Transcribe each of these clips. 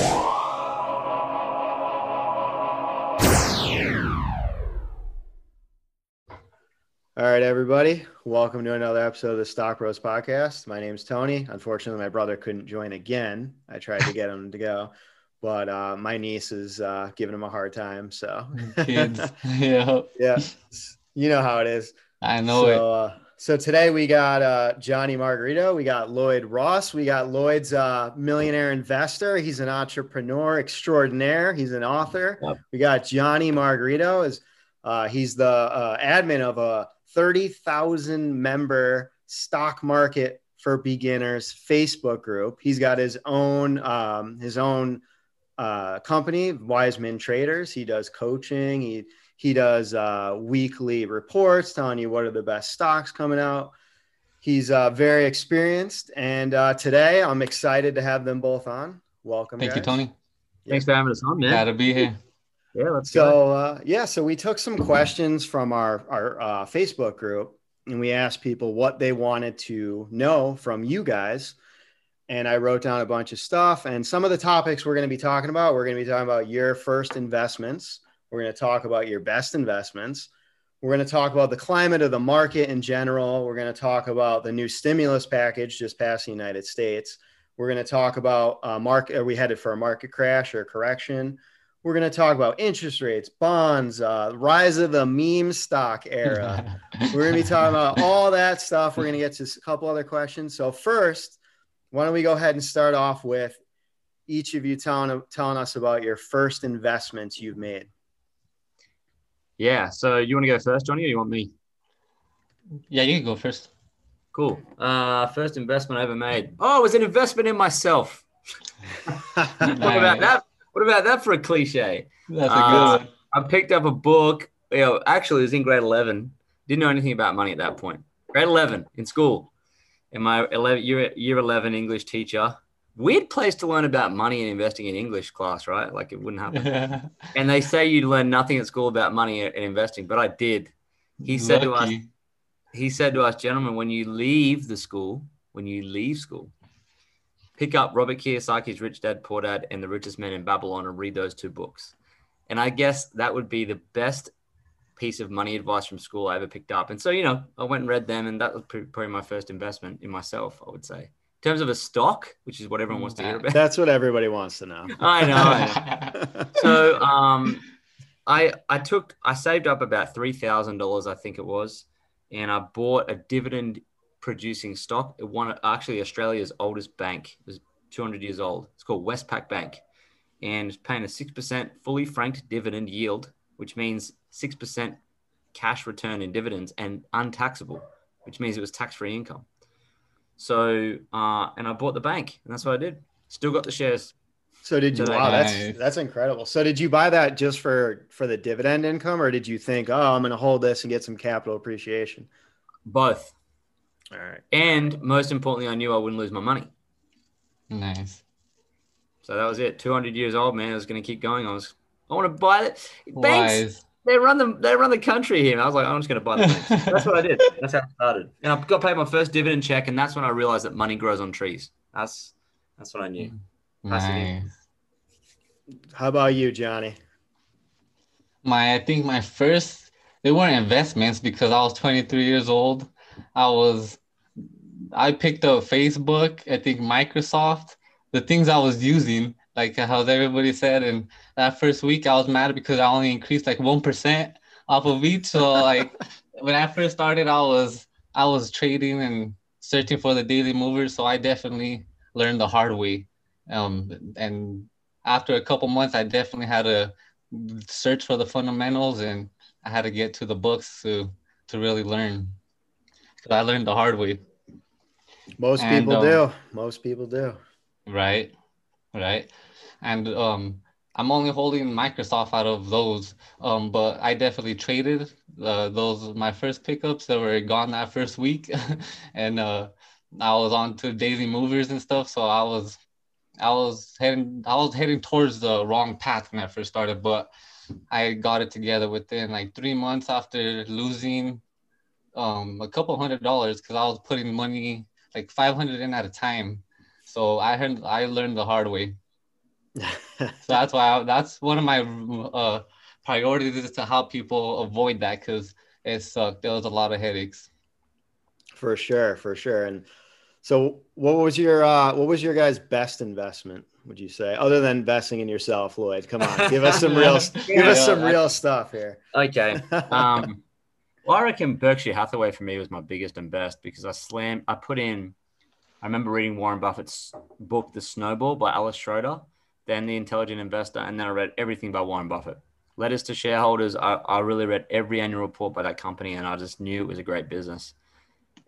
All right, everybody. Welcome to another episode of the Stock Bros Podcast. My name's Tony. Unfortunately, my brother couldn't join again. I tried to get him to go, but my niece is giving him a hard time. So, kids, yeah, you know how it is. I know so, it. So today we got Johnny Margarito, we got Lloyd Ross, we got Lloyd's millionaire investor. He's an entrepreneur extraordinaire. He's an author. Yep. We got Johnny Margarito. He's the admin of a 30,000 member stock market for beginners Facebook group. He's got his own company, Wiseman Traderz. He does coaching. He does weekly reports telling you what are the best stocks coming out. He's very experienced, and today I'm excited to have them both on. Welcome. Thank you, Tony. Yeah. Thanks for having us on, man. Glad to be here. Yeah, let's go. So we took some questions from our Facebook group, and we asked people what they wanted to know from you guys. And I wrote down a bunch of stuff, and some of the topics we're going to be talking about, we're going to be talking about your first investments. We're going to talk about your best investments. We're going to talk about the climate of the market in general. We're going to talk about the new stimulus package just passed the United States. We're going to talk about are we headed for a market crash or a correction? We're going to talk about interest rates, bonds, rise of the meme stock era. We're going to be talking about all that stuff. We're going to get to a couple other questions. So first, why don't we go ahead and start off with each of you telling us about your first investments you've made. Yeah. So you want to go first, Johnny, or you want me? Yeah, you can go first. Cool. First investment I ever made. Oh, it was an investment in myself. What about that? What about that for a cliche? That's a good one. I picked up a book. You know, actually, it was in grade 11. Didn't know anything about money at that point. Grade 11 in school. And my year 11 English teacher. Weird place to learn about money and investing in English class, right? Like it wouldn't happen. And they say you learn nothing at school about money and investing, but I did. He said to us, gentlemen, when you leave school, pick up Robert Kiyosaki's Rich Dad, Poor Dad, and The Richest Men in Babylon and read those two books. And I guess that would be the best piece of money advice from school I ever picked up. And so, you know, I went and read them, and that was probably my first investment in myself, I would say. In terms of a stock, which is what everyone wants to hear about. That's what everybody wants to know. I know. So I saved up about $3,000, I think it was, and I bought a dividend producing stock. It won actually Australia's oldest bank. It was 200 years old. It's called Westpac Bank, and it's paying a 6% fully franked dividend yield, which means 6% cash return in dividends and untaxable, which means it was tax-free income. So, and I bought the bank, and that's what I did. Still got the shares. So did you? Wow, that's incredible. So did you buy that just for the dividend income, or did you think, oh, I'm going to hold this and get some capital appreciation? Both. All right. And most importantly, I knew I wouldn't lose my money. Nice. So that was it. 200 years old, man. I was going to keep going. I want to buy it. Banks, they run the country here. And I was like, I'm just going to buy the banks. That's what I did. That's how it started. And I got paid my first dividend check, and that's when I realized that money grows on trees. That's what I knew. Nice. How about you, Johnny? I think my first, they weren't investments because I was 23 years old. I picked up Facebook, I think Microsoft, the things I was using, like how everybody said. And that first week I was mad because I only increased like 1% off of each. So like when I first started, I was trading and searching for the daily movers. So I definitely learned the hard way. And after a couple months, I definitely had to search for the fundamentals, and I had to get to the books to really learn. I learned the hard way. Most people do. Right. And I'm only holding Microsoft out of those. But I definitely traded those. My first pickups that were gone that first week, and I was on to daily movers and stuff. So I was heading towards the wrong path when I first started. But I got it together within like 3 months after losing a couple $100 because I was putting money like $500 in at a time. So I learned the hard way. So that's why that's one of my priorities, is to help people avoid that, because it sucked. There was a lot of headaches. For sure, for sure. And so, what was your guys' best investment? Would you say, other than investing in yourself, Lloyd? Come on, give us some real, real stuff here. Okay. Well, I reckon Berkshire Hathaway for me was my biggest and best, because I put in. I remember reading Warren Buffett's book, The Snowball by Alice Schroeder, then The Intelligent Investor, and then I read everything by Warren Buffett. Letters to Shareholders, I really read every annual report by that company, and I just knew it was a great business.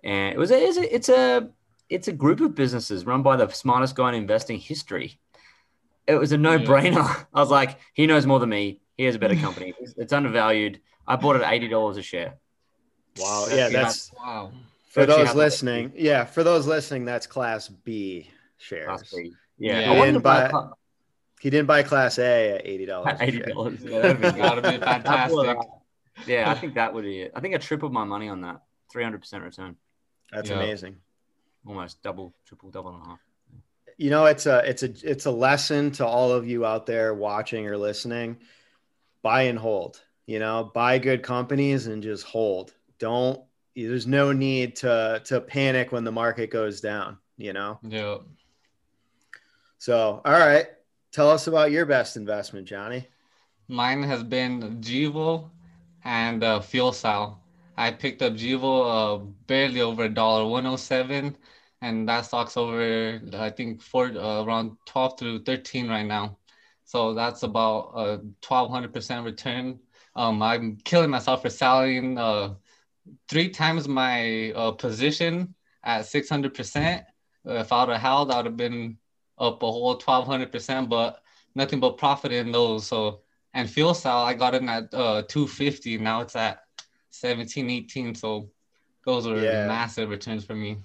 And it's a group of businesses run by the smartest guy in investing history. It was a no-brainer. I was like, he knows more than me. He has a better company. It's undervalued. I bought it at $80 a share. Wow. Yeah, that's wow. For those listening, that's Class B shares. Class B. Yeah. He didn't buy Class A at $80. At $80. Yeah, that'd be fantastic. Yeah, I think that would be it. I think I tripled my money on that. 300% return. That's amazing. Almost double, triple, double and a half. You know, it's a lesson to all of you out there watching or listening. Buy and hold. You know, buy good companies and just hold. Don't. There's no need to panic when the market goes down, you know? Yeah. So, all right. Tell us about your best investment, Johnny. Mine has been Jeevo and FuelCell. I picked up Jeevo barely over $1.107, and that stock's over, I think, around 12 through 13 right now. So that's about a 1,200% return. I'm killing myself for selling three times my position at 600%. If I would have held, I would have been up a whole 1,200%, but nothing but profit in those. So, and FuelCell, I got in at 250. Now it's at 17, 18. So those are massive returns for me.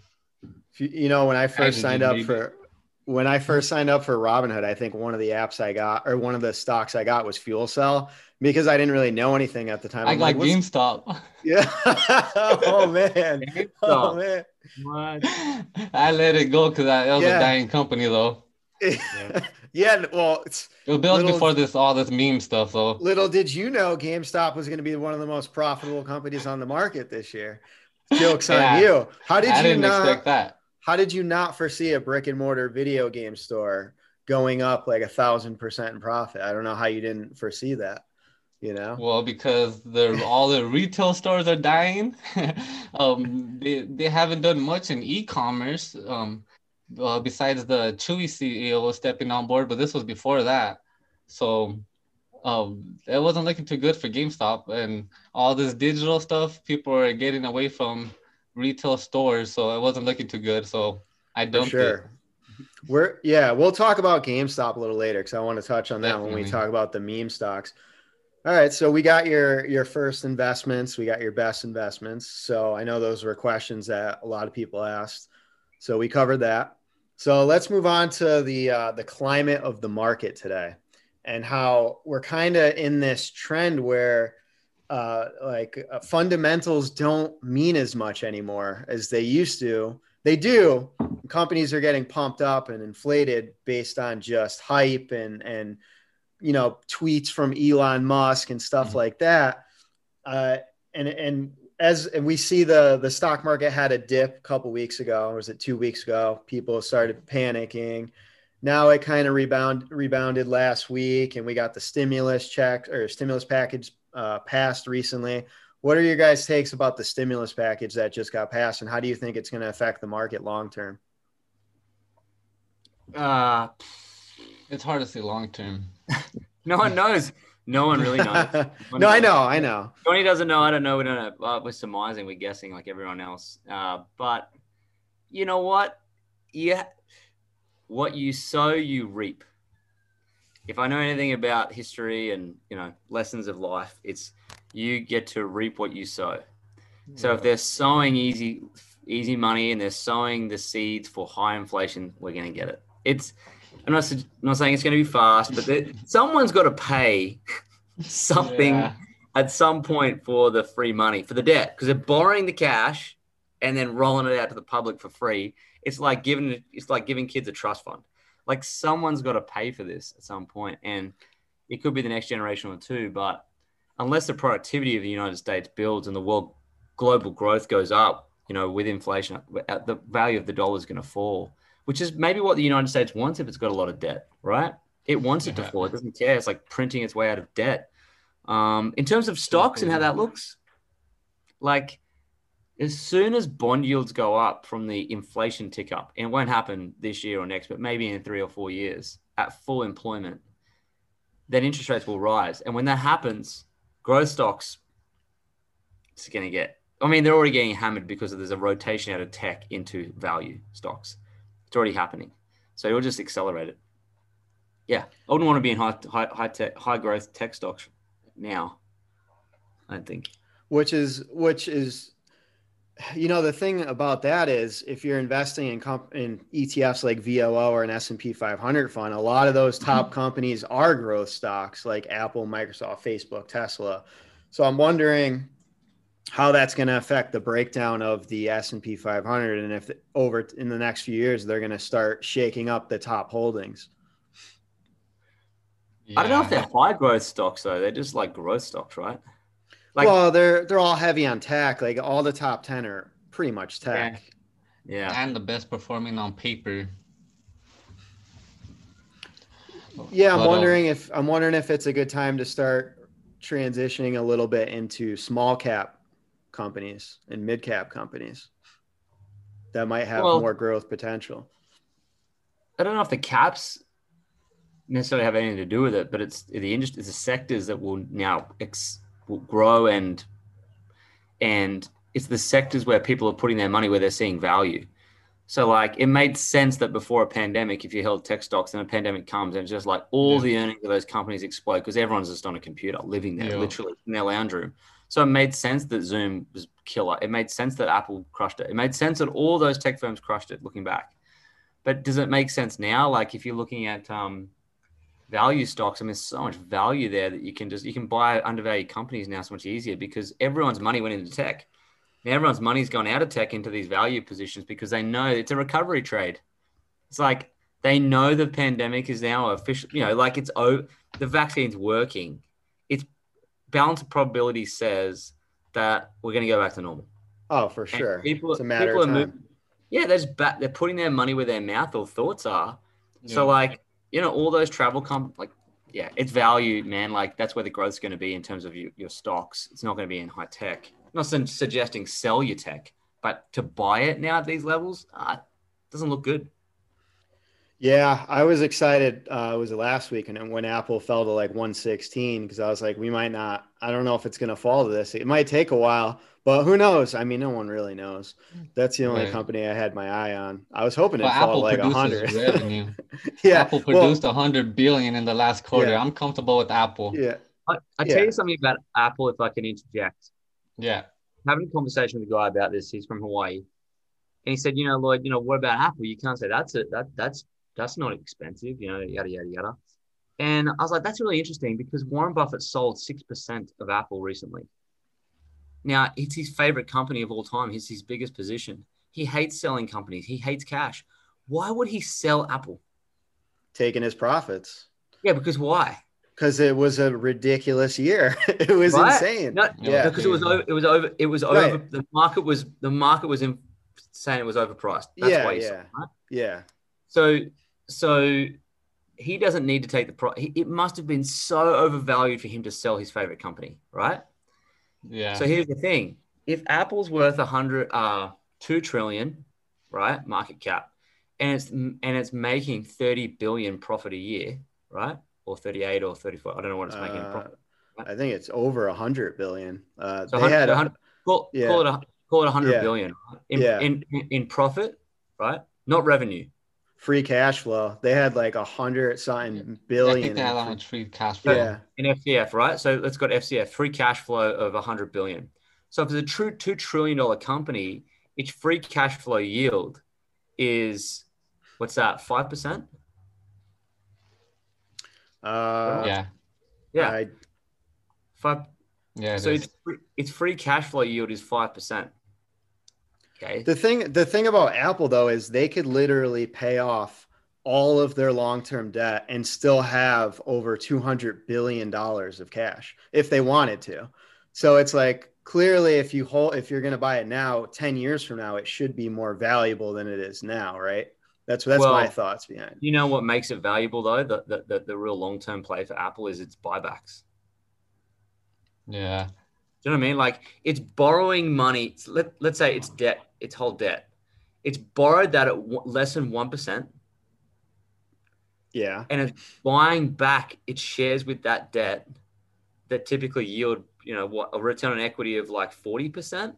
You know, when I first signed up for Robinhood, I think one of the stocks I got was FuelCell, because I didn't really know anything at the time. I got GameStop. Yeah. Oh, man. GameStop. Oh, man. What? I let it go because it was a dying company, though. Yeah. Well, it was built before all this meme stuff, though. Little did you know GameStop was going to be one of the most profitable companies on the market this year. Joke's on you. I didn't expect that. How did you not foresee a brick and mortar video game store going up like 1,000% in profit? I don't know how you didn't foresee that, you know? Well, because all the retail stores are dying. They haven't done much in e-commerce besides the Chewy CEO stepping on board, but this was before that. So it wasn't looking too good for GameStop, and all this digital stuff people are getting away from retail stores, so it wasn't looking too good, so I dumped it. We'll talk about GameStop a little later, because I want to touch on that when we talk about the meme stocks. All right, so we got your first investments, we got your best investments. So I know those were questions that a lot of people asked, so we covered that. So let's move on to the climate of the market today, and how we're kind of in this trend where fundamentals don't mean as much anymore as they used to. They do. Companies are getting pumped up and inflated based on just hype and you know, tweets from Elon Musk and stuff like that. And we see the stock market had a dip a couple weeks ago. Or was it 2 weeks ago? People started panicking. Now it kind of rebounded last week, and we got the stimulus package passed recently. What are your guys' takes about the stimulus package that just got passed, and how do you think it's going to affect the market long term? It's hard to say long term. No one knows. No one really knows. I know. Johnny doesn't know. I don't know. We don't know. We're surmising. We're guessing like everyone else. But you know what? Yeah, what you sow, you reap. If I know anything about history and, you know, lessons of life, it's you get to reap what you sow. Yeah. So if they're sowing easy money and they're sowing the seeds for high inflation, we're going to get it. I'm not saying it's going to be fast, but someone's got to pay something at some point for the free money, for the debt, because they're borrowing the cash and then rolling it out to the public for free. It's like giving kids a trust fund. Like, someone's got to pay for this at some point, and it could be the next generation or two. But unless the productivity of the United States builds and the world global growth goes up, you know, with inflation, the value of the dollar is going to fall, which is maybe what the United States wants if it's got a lot of debt, right? It wants it to fall. It doesn't care. It's like printing its way out of debt. In terms of stocks and how that looks, like, as soon as bond yields go up from the inflation tick up, and it won't happen this year or next, but maybe in 3 or 4 years at full employment, then interest rates will rise. And when that happens, growth stocks, it's going to get, I mean, they're already getting hammered because there's a rotation out of tech into value stocks. It's already happening. So you'll just accelerate it. Yeah. I wouldn't want to be in high tech, high growth tech stocks now, I think. Which is, you know, the thing about that is if you're investing in ETFs like VOO or an S&P 500 fund, a lot of those top companies are growth stocks like Apple, Microsoft, Facebook, Tesla. So I'm wondering how that's going to affect the breakdown of the S&P 500 and if over in the next few years, they're going to start shaking up the top holdings. Yeah. I don't know if they're high growth stocks, though. They're just like growth stocks, right? Like, well, they're all heavy on tech. Like all the top 10 are pretty much tech. Yeah. And the best performing on paper. Yeah, I'm wondering if it's a good time to start transitioning a little bit into small cap companies and mid cap companies that might have more growth potential. I don't know if the caps necessarily have anything to do with it, but it's the industry, it's the sectors that will now will grow, and it's the sectors where people are putting their money where they're seeing value. So like it made sense that before a pandemic, if you held tech stocks, then a pandemic comes and it's just like all the earnings of those companies explode because everyone's just on a computer living there, literally in their lounge room. So it made sense that Zoom was killer. It made sense that Apple crushed it. It made sense that all those tech firms crushed it looking back. But does it make sense now? Like if you're looking at value stocks, I mean, there's so much value there that you can buy undervalued companies now so much easier because everyone's money went into tech. Now everyone's money's gone out of tech into these value positions because they know it's a recovery trade. It's like they know the pandemic is now official, you know, like the vaccine's working. It's balance of probability says that we're going to go back to normal. Oh, for sure. It's a matter of time. Yeah, they're putting their money where their mouth or thoughts are. Yeah. So like, you know, all those travel it's value, man. Like that's where the growth's going to be in terms of your stocks. It's not going to be in high tech. Not suggesting sell your tech, but to buy it now at these levels doesn't look good. Yeah, I was excited. It was last week, and when Apple fell to like 116, because I was like, we might not. I don't know if it's going to fall to this. It might take a while, but who knows? I mean, no one really knows. That's the only company I had my eye on. I was hoping it fell like 100. Yeah, Apple produced 100 billion in the last quarter. Yeah. I'm comfortable with Apple. Yeah, I tell you something about Apple if I can interject. Yeah. Having a conversation with a guy about this, he's from Hawaii. And he said, you know, Lloyd, you know, what about Apple? You can't say that's not expensive, you know, yada, yada, yada. And I was like, that's really interesting because Warren Buffett sold 6% of Apple recently. Now, it's his favorite company of all time. It's his biggest position. He hates selling companies. He hates cash. Why would he sell Apple? Taking his profits. Yeah, because why? Because it was a ridiculous year. It was insane. No, yeah, because it was over. Right. The market was saying it was overpriced. That's why he sold, right? Yeah. So he doesn't need to take the price. It must have been so overvalued for him to sell his favorite company, right? Yeah. So here's the thing: if Apple's worth $2 trillion, right, market cap, and it's making $30 billion profit a year, right? Or 38 or 34. I don't know what it's making. Right? I think it's over 100 billion. So they had call it 100 billion in profit, right? Not revenue. Free cash flow. They had like 100-something billion. Yeah, I think free cash flow. Yeah. In FCF, right? So it's got FCF, free cash flow of 100 billion. So if it's a true $2 trillion company, its free cash flow yield is what's that? 5%. So its free cash flow yield is 5%. Okay. The thing about Apple though is they could literally pay off all of their long-term debt and still have over $200 billion of cash if they wanted to. So it's like, clearly if you hold, if you're going to buy it now, 10 years from now, it should be more valuable than it is now. Right. That's well, my thoughts behind it. You know what makes it valuable though? The real long-term play for Apple is its buybacks. Yeah. Do you know what I mean? Like it's borrowing money. It's, let's say it's debt, it's whole debt. It's borrowed that at less than 1%. Yeah. And it's buying back its shares with that debt that typically yield, you know, what a return on equity of like 40%.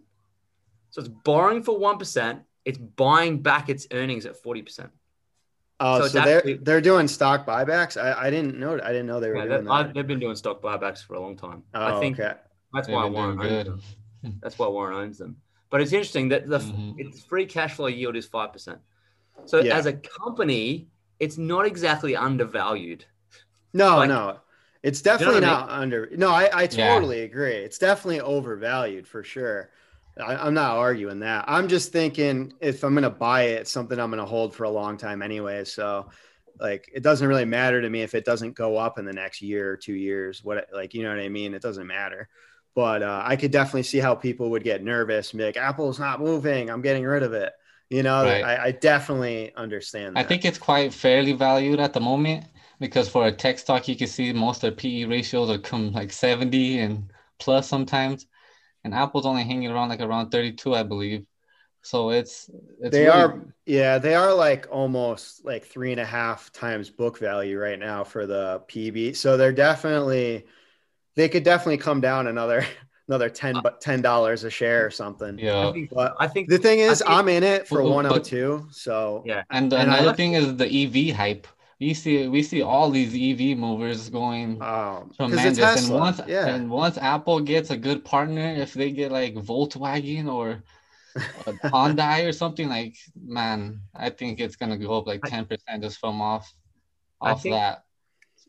So it's borrowing for 1%. It's buying back its earnings at 40%. Oh, so they're doing stock buybacks. I didn't know they were doing that. They've been doing stock buybacks for a long time. Oh, I think that's why Warren owns them. That's why Warren owns them. But it's interesting that the its free cash flow yield is 5%. So as a company, it's not exactly undervalued. No, like, no, it's definitely I totally agree. It's definitely overvalued for sure. I'm not arguing that. I'm just thinking if I'm going to buy it, it's something I'm going to hold for a long time anyway. So like, it doesn't really matter to me if it doesn't go up in the next year or 2 years, what, like, you know what I mean? It doesn't matter. But I could definitely see how people would get nervous and be like, Apple's not moving, I'm getting rid of it. You know, right. I definitely understand that. I think it's quite fairly valued at the moment because for a tech stock, you can see most of PE ratios are come like 70 and plus sometimes. And Apple's only hanging around like around 32, I believe. So it's they really... they are like almost like 3.5 times book value right now for the PB. So they're definitely, they could definitely come down another $10 a share or something. Yeah. But I think the thing is, I'm in it for 102. So yeah. And another thing is the EV hype. We see all these EV movers going tremendous. And once Apple gets a good partner, if they get like Volkswagen or Hyundai or something, like, man, I think it's gonna go up like 10% just from that.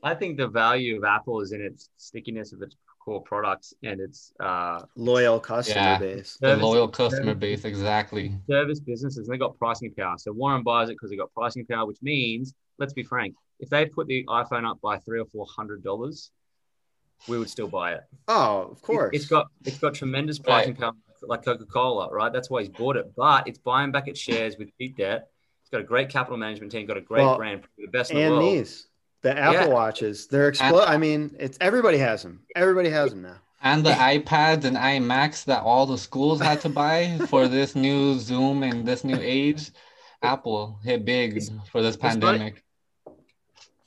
I think the value of Apple is in its stickiness of its core products and its loyal customer base. Exactly. Service businesses, and they got pricing power. So Warren buys it because they got pricing power, which means, let's be frank, if they put the iPhone up by $300 or $400, we would still buy it. Oh, of course. It's got tremendous pricing power, like Coca-Cola, right? That's why he's bought it. But it's buying back its shares with big debt. It's got a great capital management team, got a great brand, the best in the world. And the Apple Watches, they're exploding. I mean, it's everybody has them. Everybody has them now. And the iPads and iMacs that all the schools had to buy for this new Zoom and this new age. Apple hit big for this pandemic.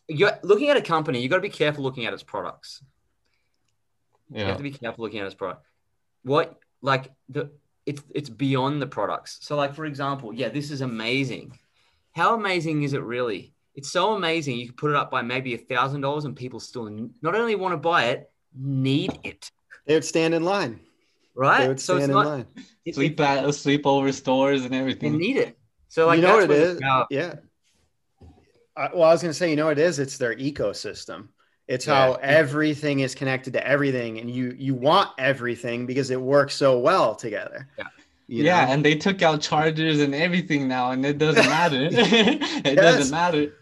You're looking at a company, you got to be careful looking at its products. Yeah. You have to be careful looking at its product. It's beyond the products. So like, for example, this is amazing. How amazing is it really? It's so amazing. You can put it up by maybe $1,000 and people still not only want to buy it, need it. They would stand in line. Right? They would stand in line. Sleepover stores and everything. They need it. So like, you know what it is? Yeah. I was going to say, you know what it is? It's their ecosystem. It's how everything is connected to everything. And you want everything because it works so well together. Yeah. And they took out chargers and everything now, and it doesn't matter. Doesn't matter.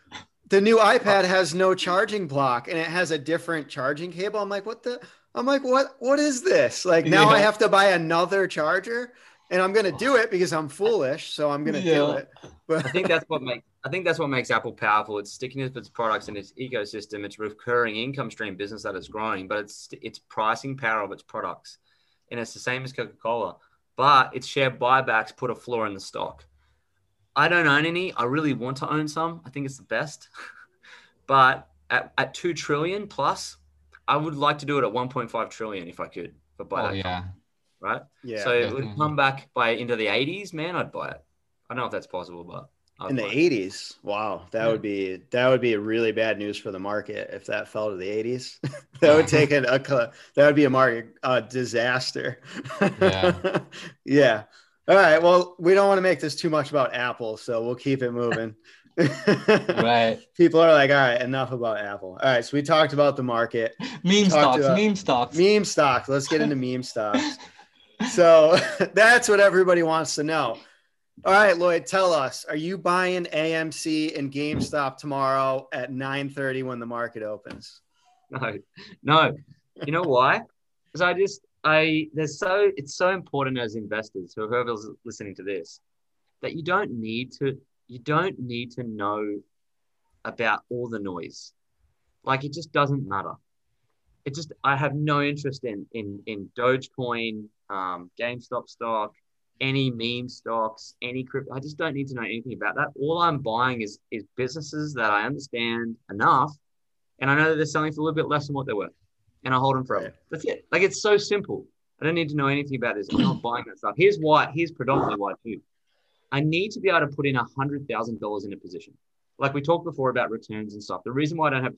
The new iPad has no charging block and it has a different charging cable. What is this? Like, now I have to buy another charger? And I'm gonna do it because I'm foolish, so I'm gonna do it. But I think that's what makes Apple powerful. It's stickiness of its products and its ecosystem. It's recurring income stream business that is growing, but it's pricing power of its products, and it's the same as Coca-Cola. But its share buybacks put a floor in the stock. I don't own any. I really want to own some. I think it's the best. But at $2 trillion plus, I would like to do it at $1.5 trillion if I could. Right? Yeah. So it would come back by into the 80s, man, I'd buy it. I don't know if that's possible, but I'd buy it. 80s. Wow. That would be really bad news for the market if that fell to the 80s. that would be a market disaster. All right. Well, we don't want to make this too much about Apple, so we'll keep it moving. Right. People are like, all right, enough about Apple. All right. So we talked about the market. Meme stocks. Let's get into meme stocks. So that's what everybody wants to know. All right, Lloyd, tell us, are you buying AMC and GameStop tomorrow at 9:30 when the market opens? No. You know why? Because it's so important as investors, whoever's listening to this, that you don't need to know about all the noise. Like, it just doesn't matter. I have no interest in Dogecoin, GameStop stock, any meme stocks, any crypto. I just don't need to know anything about that. All I'm buying is businesses that I understand enough, and I know that they're selling for a little bit less than what they're worth, and I hold them forever. That's it. Like, it's so simple. I don't need to know anything about this. I'm not buying that stuff. Here's predominantly why too. I need to be able to put in $100,000 in a position. Like we talked before about returns and stuff. The reason why I don't have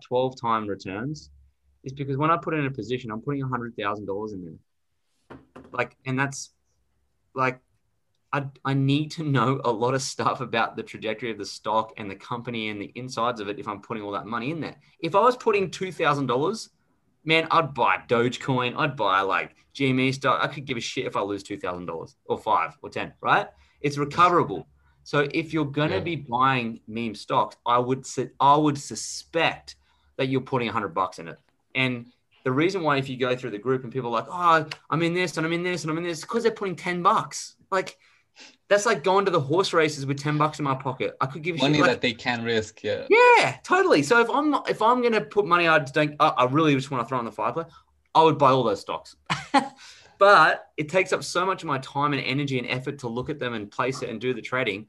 12 time returns is because when I put in a position, I'm putting $100,000 in there. Like, and that's like, I need to know a lot of stuff about the trajectory of the stock and the company and the insides of it if I'm putting all that money in there. If I was putting $2,000, man, I'd buy Dogecoin. I'd buy like GME stock. I could give a shit if I lose $2,000 or $5 or $10, right? It's recoverable. So if you're going to be buying meme stocks, I would suspect that you're putting $100 in it. And the reason why, if you go through the group and people are like, oh, I'm in this and I'm in this and I'm in this, because they're putting $10. Like, that's like going to the horse races with $10 in my pocket. I could give money that they can risk. Yeah. Yeah, totally. So if I'm going to put money, I really just want to throw on the fireplace, I would buy all those stocks. But it takes up so much of my time and energy and effort to look at them and place it and do the trading.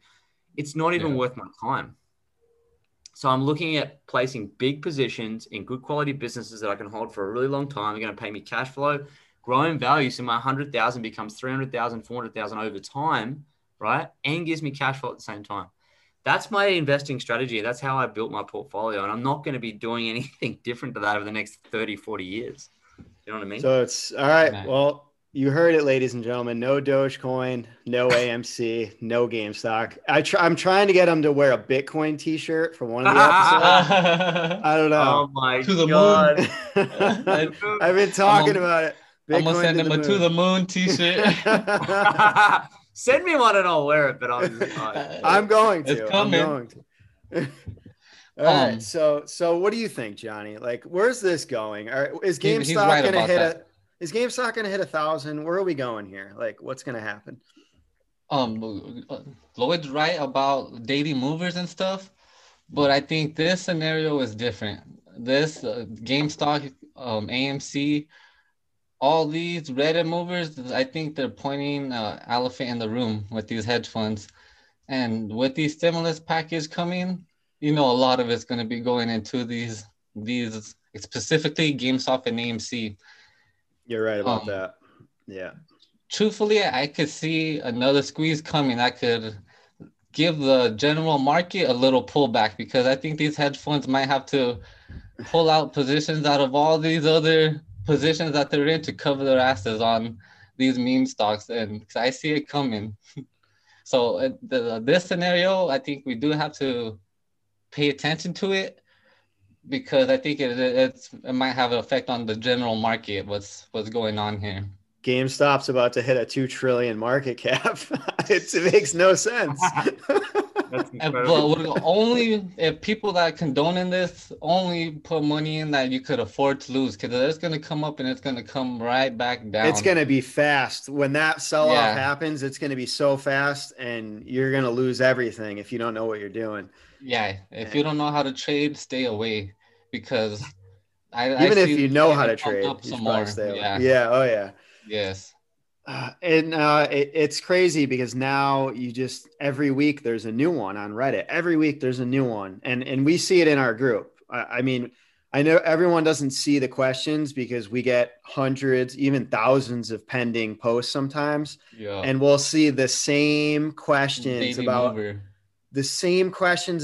It's not even worth my time. So I'm looking at placing big positions in good quality businesses that I can hold for a really long time. They're going to pay me cash flow, grow in value. So my 100,000 becomes 300,000, 400,000 over time, right? And gives me cash flow at the same time. That's my investing strategy. That's how I built my portfolio. And I'm not going to be doing anything different to that over the next 30, 40 years. You know what I mean? So it's all right. Man. Well, you heard it, ladies and gentlemen. No Dogecoin, no AMC, no GameStop. I'm trying to get them to wear a Bitcoin T-shirt for one of the episodes. I don't know. Oh my God! I've been talking about it. Bitcoin, I'm gonna send him a "To the Moon" T-shirt. Send me one and I'll wear it. But I'm going to. It's coming. I'm going to. All right. So what do you think, Johnny? Like, where's this going? All right, is GameStop gonna hit that? Is GameStop going to hit 1,000? Where are we going here? Like, what's going to happen? Lloyd's right about daily movers and stuff, but I think this scenario is different. This GameStop, AMC, all these Reddit movers, I think they're pointing elephant in the room with these hedge funds. And with these stimulus package coming, you know, a lot of it's going to be going into these specifically GameStop and AMC. You're right about that. Yeah. Truthfully, I could see another squeeze coming. I could give the general market a little pullback because I think these hedge funds might have to pull out positions out of all these other positions that they're in to cover their asses on these meme stocks. And I see it coming. So this scenario, I think we do have to pay attention to it, because I think it might have an effect on the general market, what's going on here. GameStop's about to hit a $2 trillion market cap. It makes no sense. That's incredible. But only if people that condone in this only put money in that you could afford to lose, because it's going to come up and it's going to come right back down. It's going to be fast. When that sell-off happens, it's going to be so fast, and you're going to lose everything if you don't know what you're doing. Yeah, if you don't know how to trade, stay away. Because even if you know how to trade, you should probably stay away. Yeah. Oh yeah. Yes. It's crazy because now every week there's a new one on Reddit. Every week there's a new one, and we see it in our group. I mean, I know everyone doesn't see the questions because we get hundreds, even thousands of pending posts sometimes, and we'll see the same questions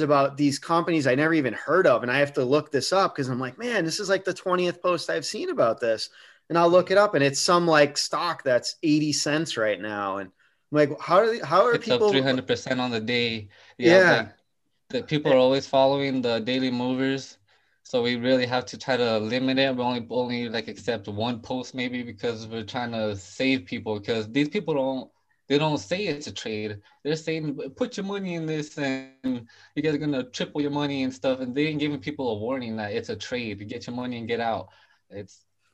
about these companies I never even heard of. And I have to look this up because I'm like, man, this is like the 20th post I've seen about this. And I'll look it up and it's some like stock that's 80 cents right now. And I'm like, how are it's people up 300% on the day? Like, people are always following the daily movers. So we really have to try to limit it. We only like accept one post maybe, because we're trying to save people, because these people don't They don't say it's a trade. They're saying, put your money in this and you guys are going to triple your money and stuff. And they ain't giving people a warning that it's a trade. You get your money and get out.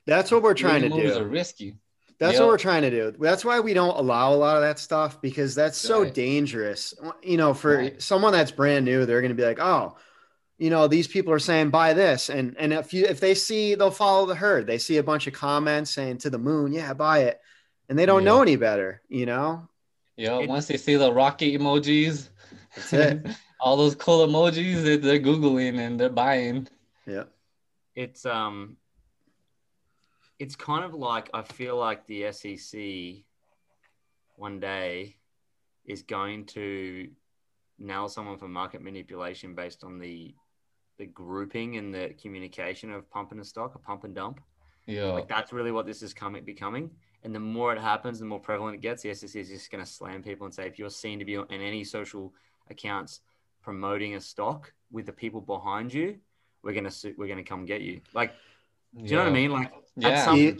That's what we're trying to do. Moves are risky. That's what we're trying to do. That's why we don't allow a lot of that stuff, because that's so dangerous. You know, for someone that's brand new, they're going to be like, oh, you know, these people are saying buy this. And if they see, they'll follow the herd. They see a bunch of comments saying to the moon, yeah, buy it. And they don't know any better, you know? Yeah, once they see the rocket emojis, that's it. All those cool emojis that they're Googling and they're buying. Yeah. It's kind of like, I feel like the SEC one day is going to nail someone for market manipulation based on the grouping and the communication of pumping a stock, a pump and dump. Yeah. Like that's really what this is becoming. And the more it happens, the more prevalent it gets. The SEC is just going to slam people and say, if you're seen to be on any social accounts promoting a stock with the people behind you, we're going to come get you. Like, do you know what I mean?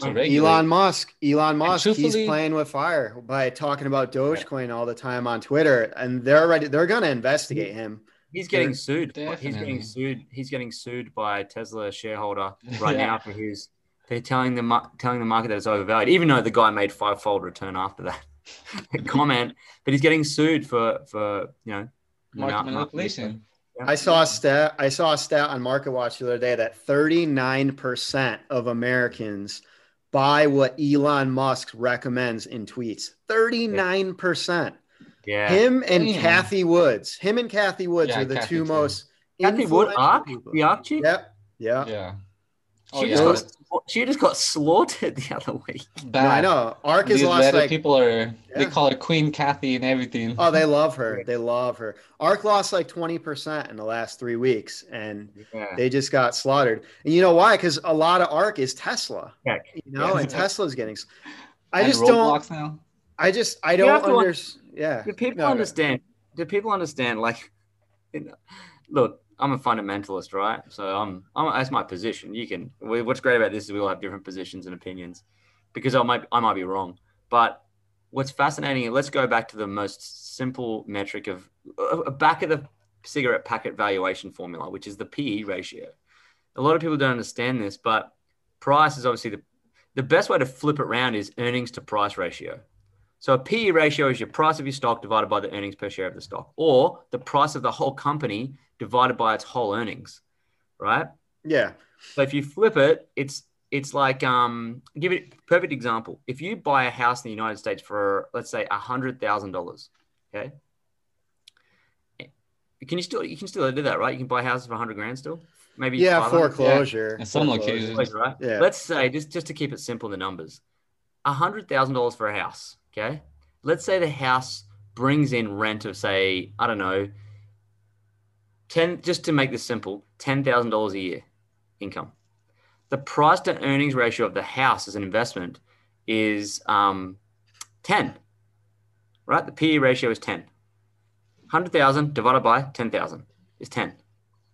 Like, Elon Musk, he's playing with fire by talking about Dogecoin all the time on Twitter, and they're going to investigate him. He's getting sued. He's getting sued by a Tesla shareholder right now for his. They're telling the market that it's overvalued, even though the guy made five-fold return after that comment. But he's getting sued for you know, market manipulation. I saw a stat on Market Watch the other day that 39% of Americans buy what Elon Musk recommends in tweets. 39%. Yeah. Him and Cathie Wood are the Cathie two too. Most. Cathie Wood, Ark, the Ark chick. Yep. Yeah. Yeah. Oh, she just got slaughtered the other week. Yeah, I know. Ark is lost. Like, people are, they call her Queen Cathie and everything. Oh, they love her. They love her. Ark lost like 20% in the last 3 weeks, and they just got slaughtered. And you know why? Because a lot of Ark is Tesla. Heck. You know, and Tesla's getting. I don't understand. Yeah. Do people understand? Like, you know, look. I'm a fundamentalist, right? So that's my position. What's great about this is we all have different positions and opinions, because I might be wrong. But what's fascinating, let's go back to the most simple metric of a back of the cigarette packet valuation formula, which is the PE ratio. A lot of people don't understand this, but price is obviously the best way to flip it around is earnings to price ratio. So a PE ratio is your price of your stock divided by the earnings per share of the stock, or the price of the whole company divided by its whole earnings, right? Yeah. So if you flip it, it's like give it a perfect example. If you buy a house in the United States for, let's say, $100,000, okay, you can still do that, right? You can buy houses for $100,000 still, maybe. Yeah, foreclosure. Yeah. In some locations, right? Yeah. Let's say just to keep it simple, the numbers, $100,000 for a house. Okay, let's say the house brings in rent of, say, I don't know, 10, just to make this simple, $10,000 a year income. The price to earnings ratio of the house as an investment is 10, right? The PE ratio is 10. 100,000 divided by 10,000 is 10.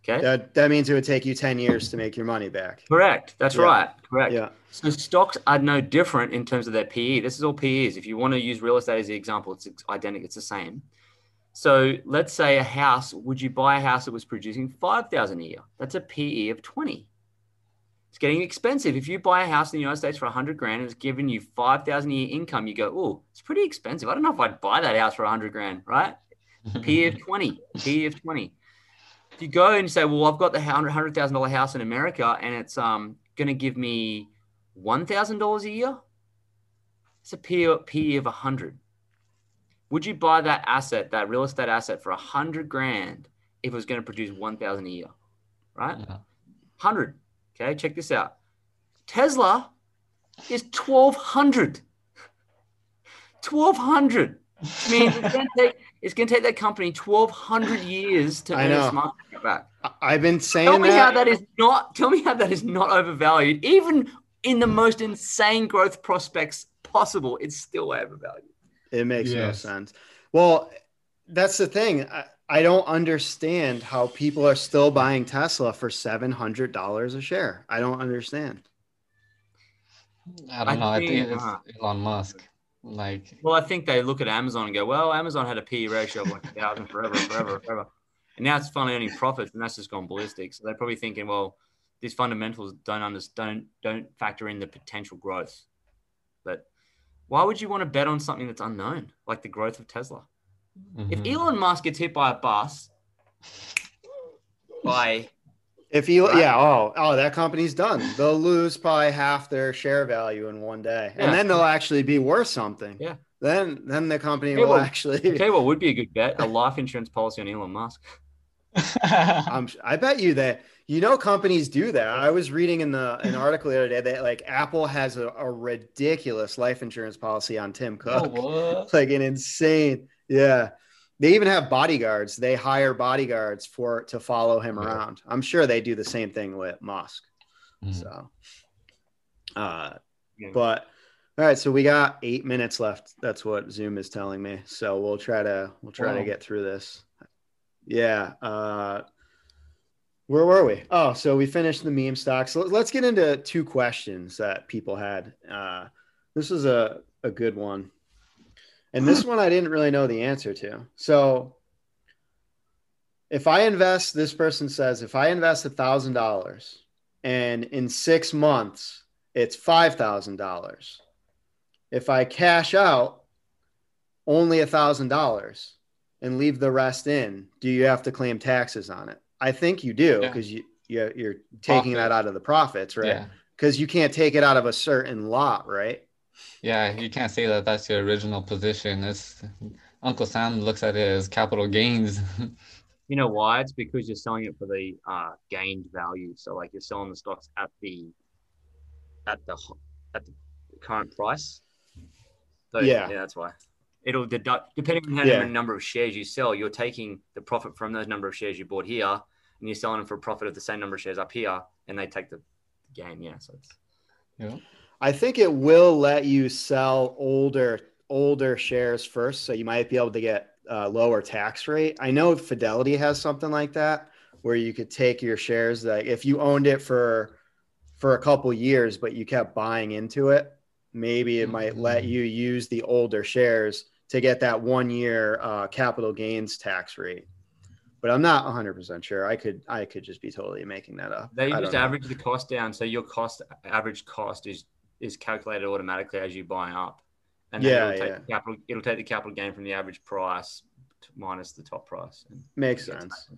Okay. That means it would take you 10 years to make your money back. Correct. That's right. Correct. Yeah. So stocks are no different in terms of their PE. This is all PEs. If you want to use real estate as the example, it's identical. It's the same. So let's say a house, would you buy a house that was producing 5,000 a year? That's a PE of 20. It's getting expensive. If you buy a house in the United States for $100,000 and it's giving you 5,000 a year income, you go, oh, it's pretty expensive. I don't know if I'd buy that house for $100,000, right? PE of 20. PE of 20. If you go and you say, well, I've got the $100,000 house in America and it's going to give me $1,000 a year, it's a PE of 100. Would you buy that asset, that real estate asset, for $100,000 if it was going to produce 1,000 a year, right? Yeah. 100. Okay, check this out. Tesla is 1,200. 1,200. I mean, it's going to take that company 1,200 years to earn its market back. I've been saying Tell me how that is not overvalued. Even in the most insane growth prospects possible, it's still overvalued. It makes no sense. Well, that's the thing. I don't understand how people are still buying Tesla for $700 a share. I don't understand. I don't know. I think it's Elon Musk. Like, well, I think they look at Amazon and go, well, Amazon had a PE ratio of like 1,000 forever. And now it's finally earning profits, and that's just gone ballistic. So they're probably thinking, well, these fundamentals don't factor in the potential growth. But why would you want to bet on something that's unknown, like the growth of Tesla? Mm-hmm. If Elon Musk gets hit by a bus, that company's done. They'll lose probably half their share value in one day, and then they'll actually be worth something. Yeah. Then the company will actually. Tell you what would be a good bet: a life insurance policy on Elon Musk. I bet you that companies do that. I was reading an article the other day that like Apple has a ridiculous life insurance policy on Tim Cook. Oh, what? Like an insane, yeah. They even have bodyguards. They hire bodyguards to follow him around. I'm sure they do the same thing with Musk. Mm. So, but all right. So we got 8 minutes left. That's what Zoom is telling me. So we'll try to get through this. Yeah. Where were we? Oh, so we finished the meme stocks. So let's get into two questions that people had. This is a good one. And this one I didn't really know the answer to. So this person says, if I invest $1,000 and in 6 months, it's $5,000. If I cash out only $1,000 and leave the rest in, do you have to claim taxes on it? I think you do, because you're taking that out of the profits, right? Because you can't take it out of a certain lot, right? Yeah, you can't say that that's your original position. Uncle Sam looks at it as capital gains. You know why? It's because you're selling it for the gained value. So like you're selling the stocks at the current price. So yeah, that's why. It'll deduct depending on how many number of shares you sell. You're taking the profit from those number of shares you bought here, and you're selling them for a profit of the same number of shares up here, and they take the gain. Yeah, so it's I think it will let you sell older shares first, so you might be able to get a lower tax rate. I know Fidelity has something like that, where you could take your shares that if you owned it for a couple years, but you kept buying into it, maybe it might let you use the older shares to get that 1 year capital gains tax rate. But I'm not 100% sure. I could just be totally making that up. They just average the cost down, so your average cost is calculated automatically as you buy up, and then it'll take the capital gain from the average price minus the top price. Makes sense.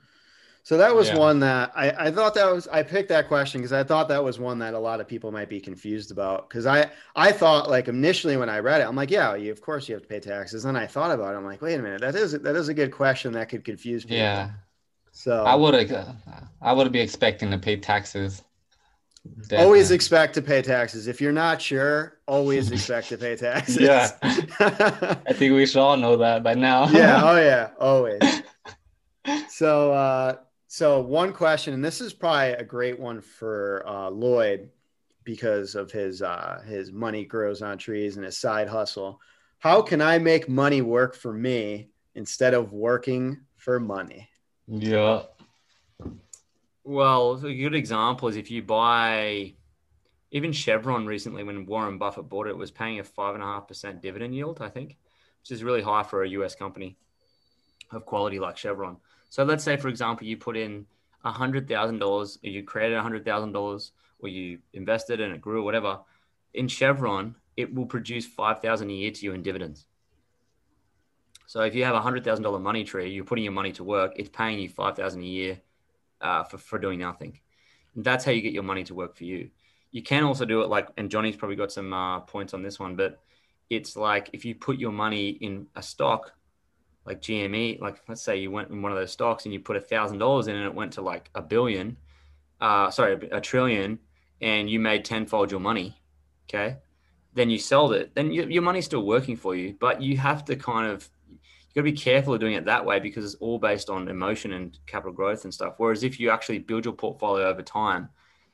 So that was one that I thought I picked that question because I thought that was one that a lot of people might be confused about. Because I thought like initially when I read it, I'm like, of course you have to pay taxes. And I thought about it. I'm like, wait a minute, that is a good question that could confuse people. Yeah. So I would be expecting to pay taxes. Definitely. Always expect to pay taxes. If you're not sure, always expect to pay taxes. Yeah. I think we should all know that by now. Yeah. Oh yeah. Always. So, so one question, and this is probably a great one for Lloyd because of his money grows on trees and his side hustle. How can I make money work for me instead of working for money? Yeah. Well, a good example is if you buy even Chevron recently when Warren Buffett bought it, it was paying a 5.5% dividend yield, I think, which is really high for a US company of quality like Chevron. So let's say, for example, you put in $100,000, or you created $100,000, or you invested and it grew, whatever. In Chevron, it will produce $5,000 a year to you in dividends. So if you have $100,000 money tree, you're putting your money to work. It's paying you $5,000 a year for doing nothing. And that's how you get your money to work for you. You can also do it like, and Johnny's probably got some points on this one, but it's like if you put your money in a stock, like GME, like let's say you went in one of those stocks and you put $1,000 in and it went to like a trillion, and you made tenfold your money. Okay. Then you sold it. Then your money's still working for you, but you have to you gotta be careful of doing it that way because it's all based on emotion and capital growth and stuff. Whereas if you actually build your portfolio over time,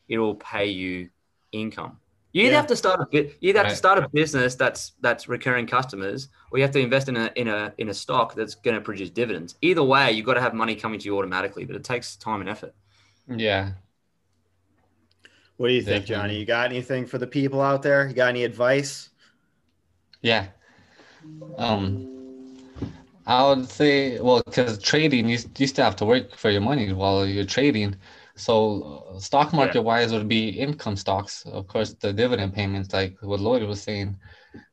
it will pay you income. You either have to start a business that's recurring customers, or you have to invest in a stock that's going to produce dividends. Either way, you've got to have money coming to you automatically, but it takes time and effort. Yeah. What do you think, Johnny? You got anything for the people out there? You got any advice? Yeah. I would say, well, because trading, you still have to work for your money while you're trading. So stock market wise would be income stocks, of course, the dividend payments, like what Lloyd was saying,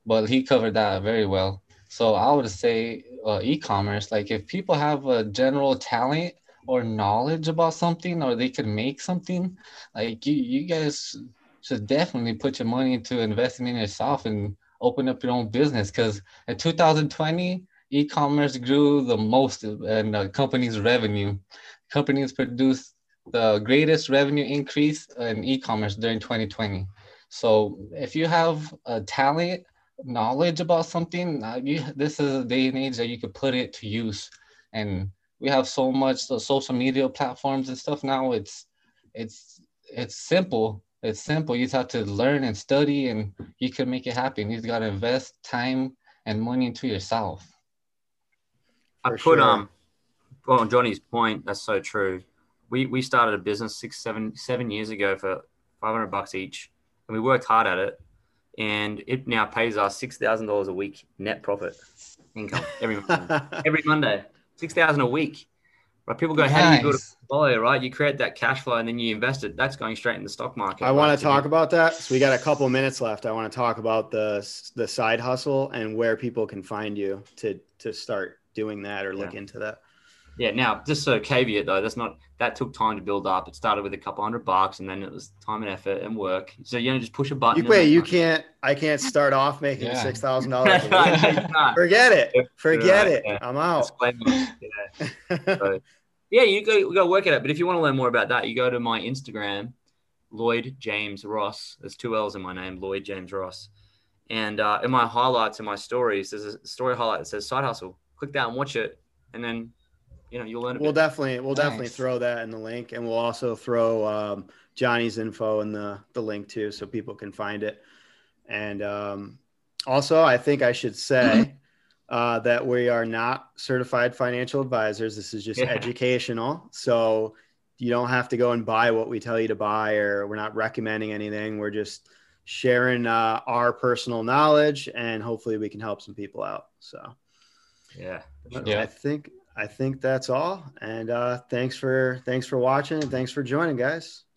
but he covered that very well. So I would say e-commerce, like if people have a general talent or knowledge about something, or they could make something, like you guys should definitely put your money into investing in yourself and open up your own business. Because in 2020, e-commerce grew the most in companies' revenue. Companies produced the greatest revenue increase in e-commerce during 2020. So if you have a talent, knowledge about something, this is a day and age that you could put it to use. And we have so much the social media platforms and stuff now. It's simple. It's simple. You just have to learn and study, and you can make it happen. You just got to invest time and money into yourself. Well, on Johnny's point, that's so true. We started a business seven years ago for $500 each, and we worked hard at it, and it now pays us $6,000 a week net profit income every Monday. Every Monday, $6,000 a week. Right? People go, how do you build a portfolio? Right? You create that cash flow and then you invest it. That's going straight in the stock market. I want to talk about that. So we got a couple minutes left. I want to talk about the side hustle and where people can find you to start doing that or look into that. Yeah. Now, just so caveat though, that took time to build up. It started with a couple $100, and then it was time and effort and work. So you know, just push a button. I can't start off making $6,000 a week. Forget it. Yeah. I'm out. So, you go work at it. But if you want to learn more about that, you go to my Instagram, Lloyd James Ross. There's two L's in my name, Lloyd James Ross. And in my highlights and my stories, there's a story highlight that says side hustle. Click that and watch it, and then you'll learn. We'll definitely throw that in the link, and we'll also throw Johnny's info in the link too, so people can find it. And also, I think I should say that we are not certified financial advisors. This is just educational, so you don't have to go and buy what we tell you to buy, or we're not recommending anything. We're just sharing our personal knowledge, and hopefully, we can help some people out. So. Yeah. I think that's all. And thanks for watching and thanks for joining, guys.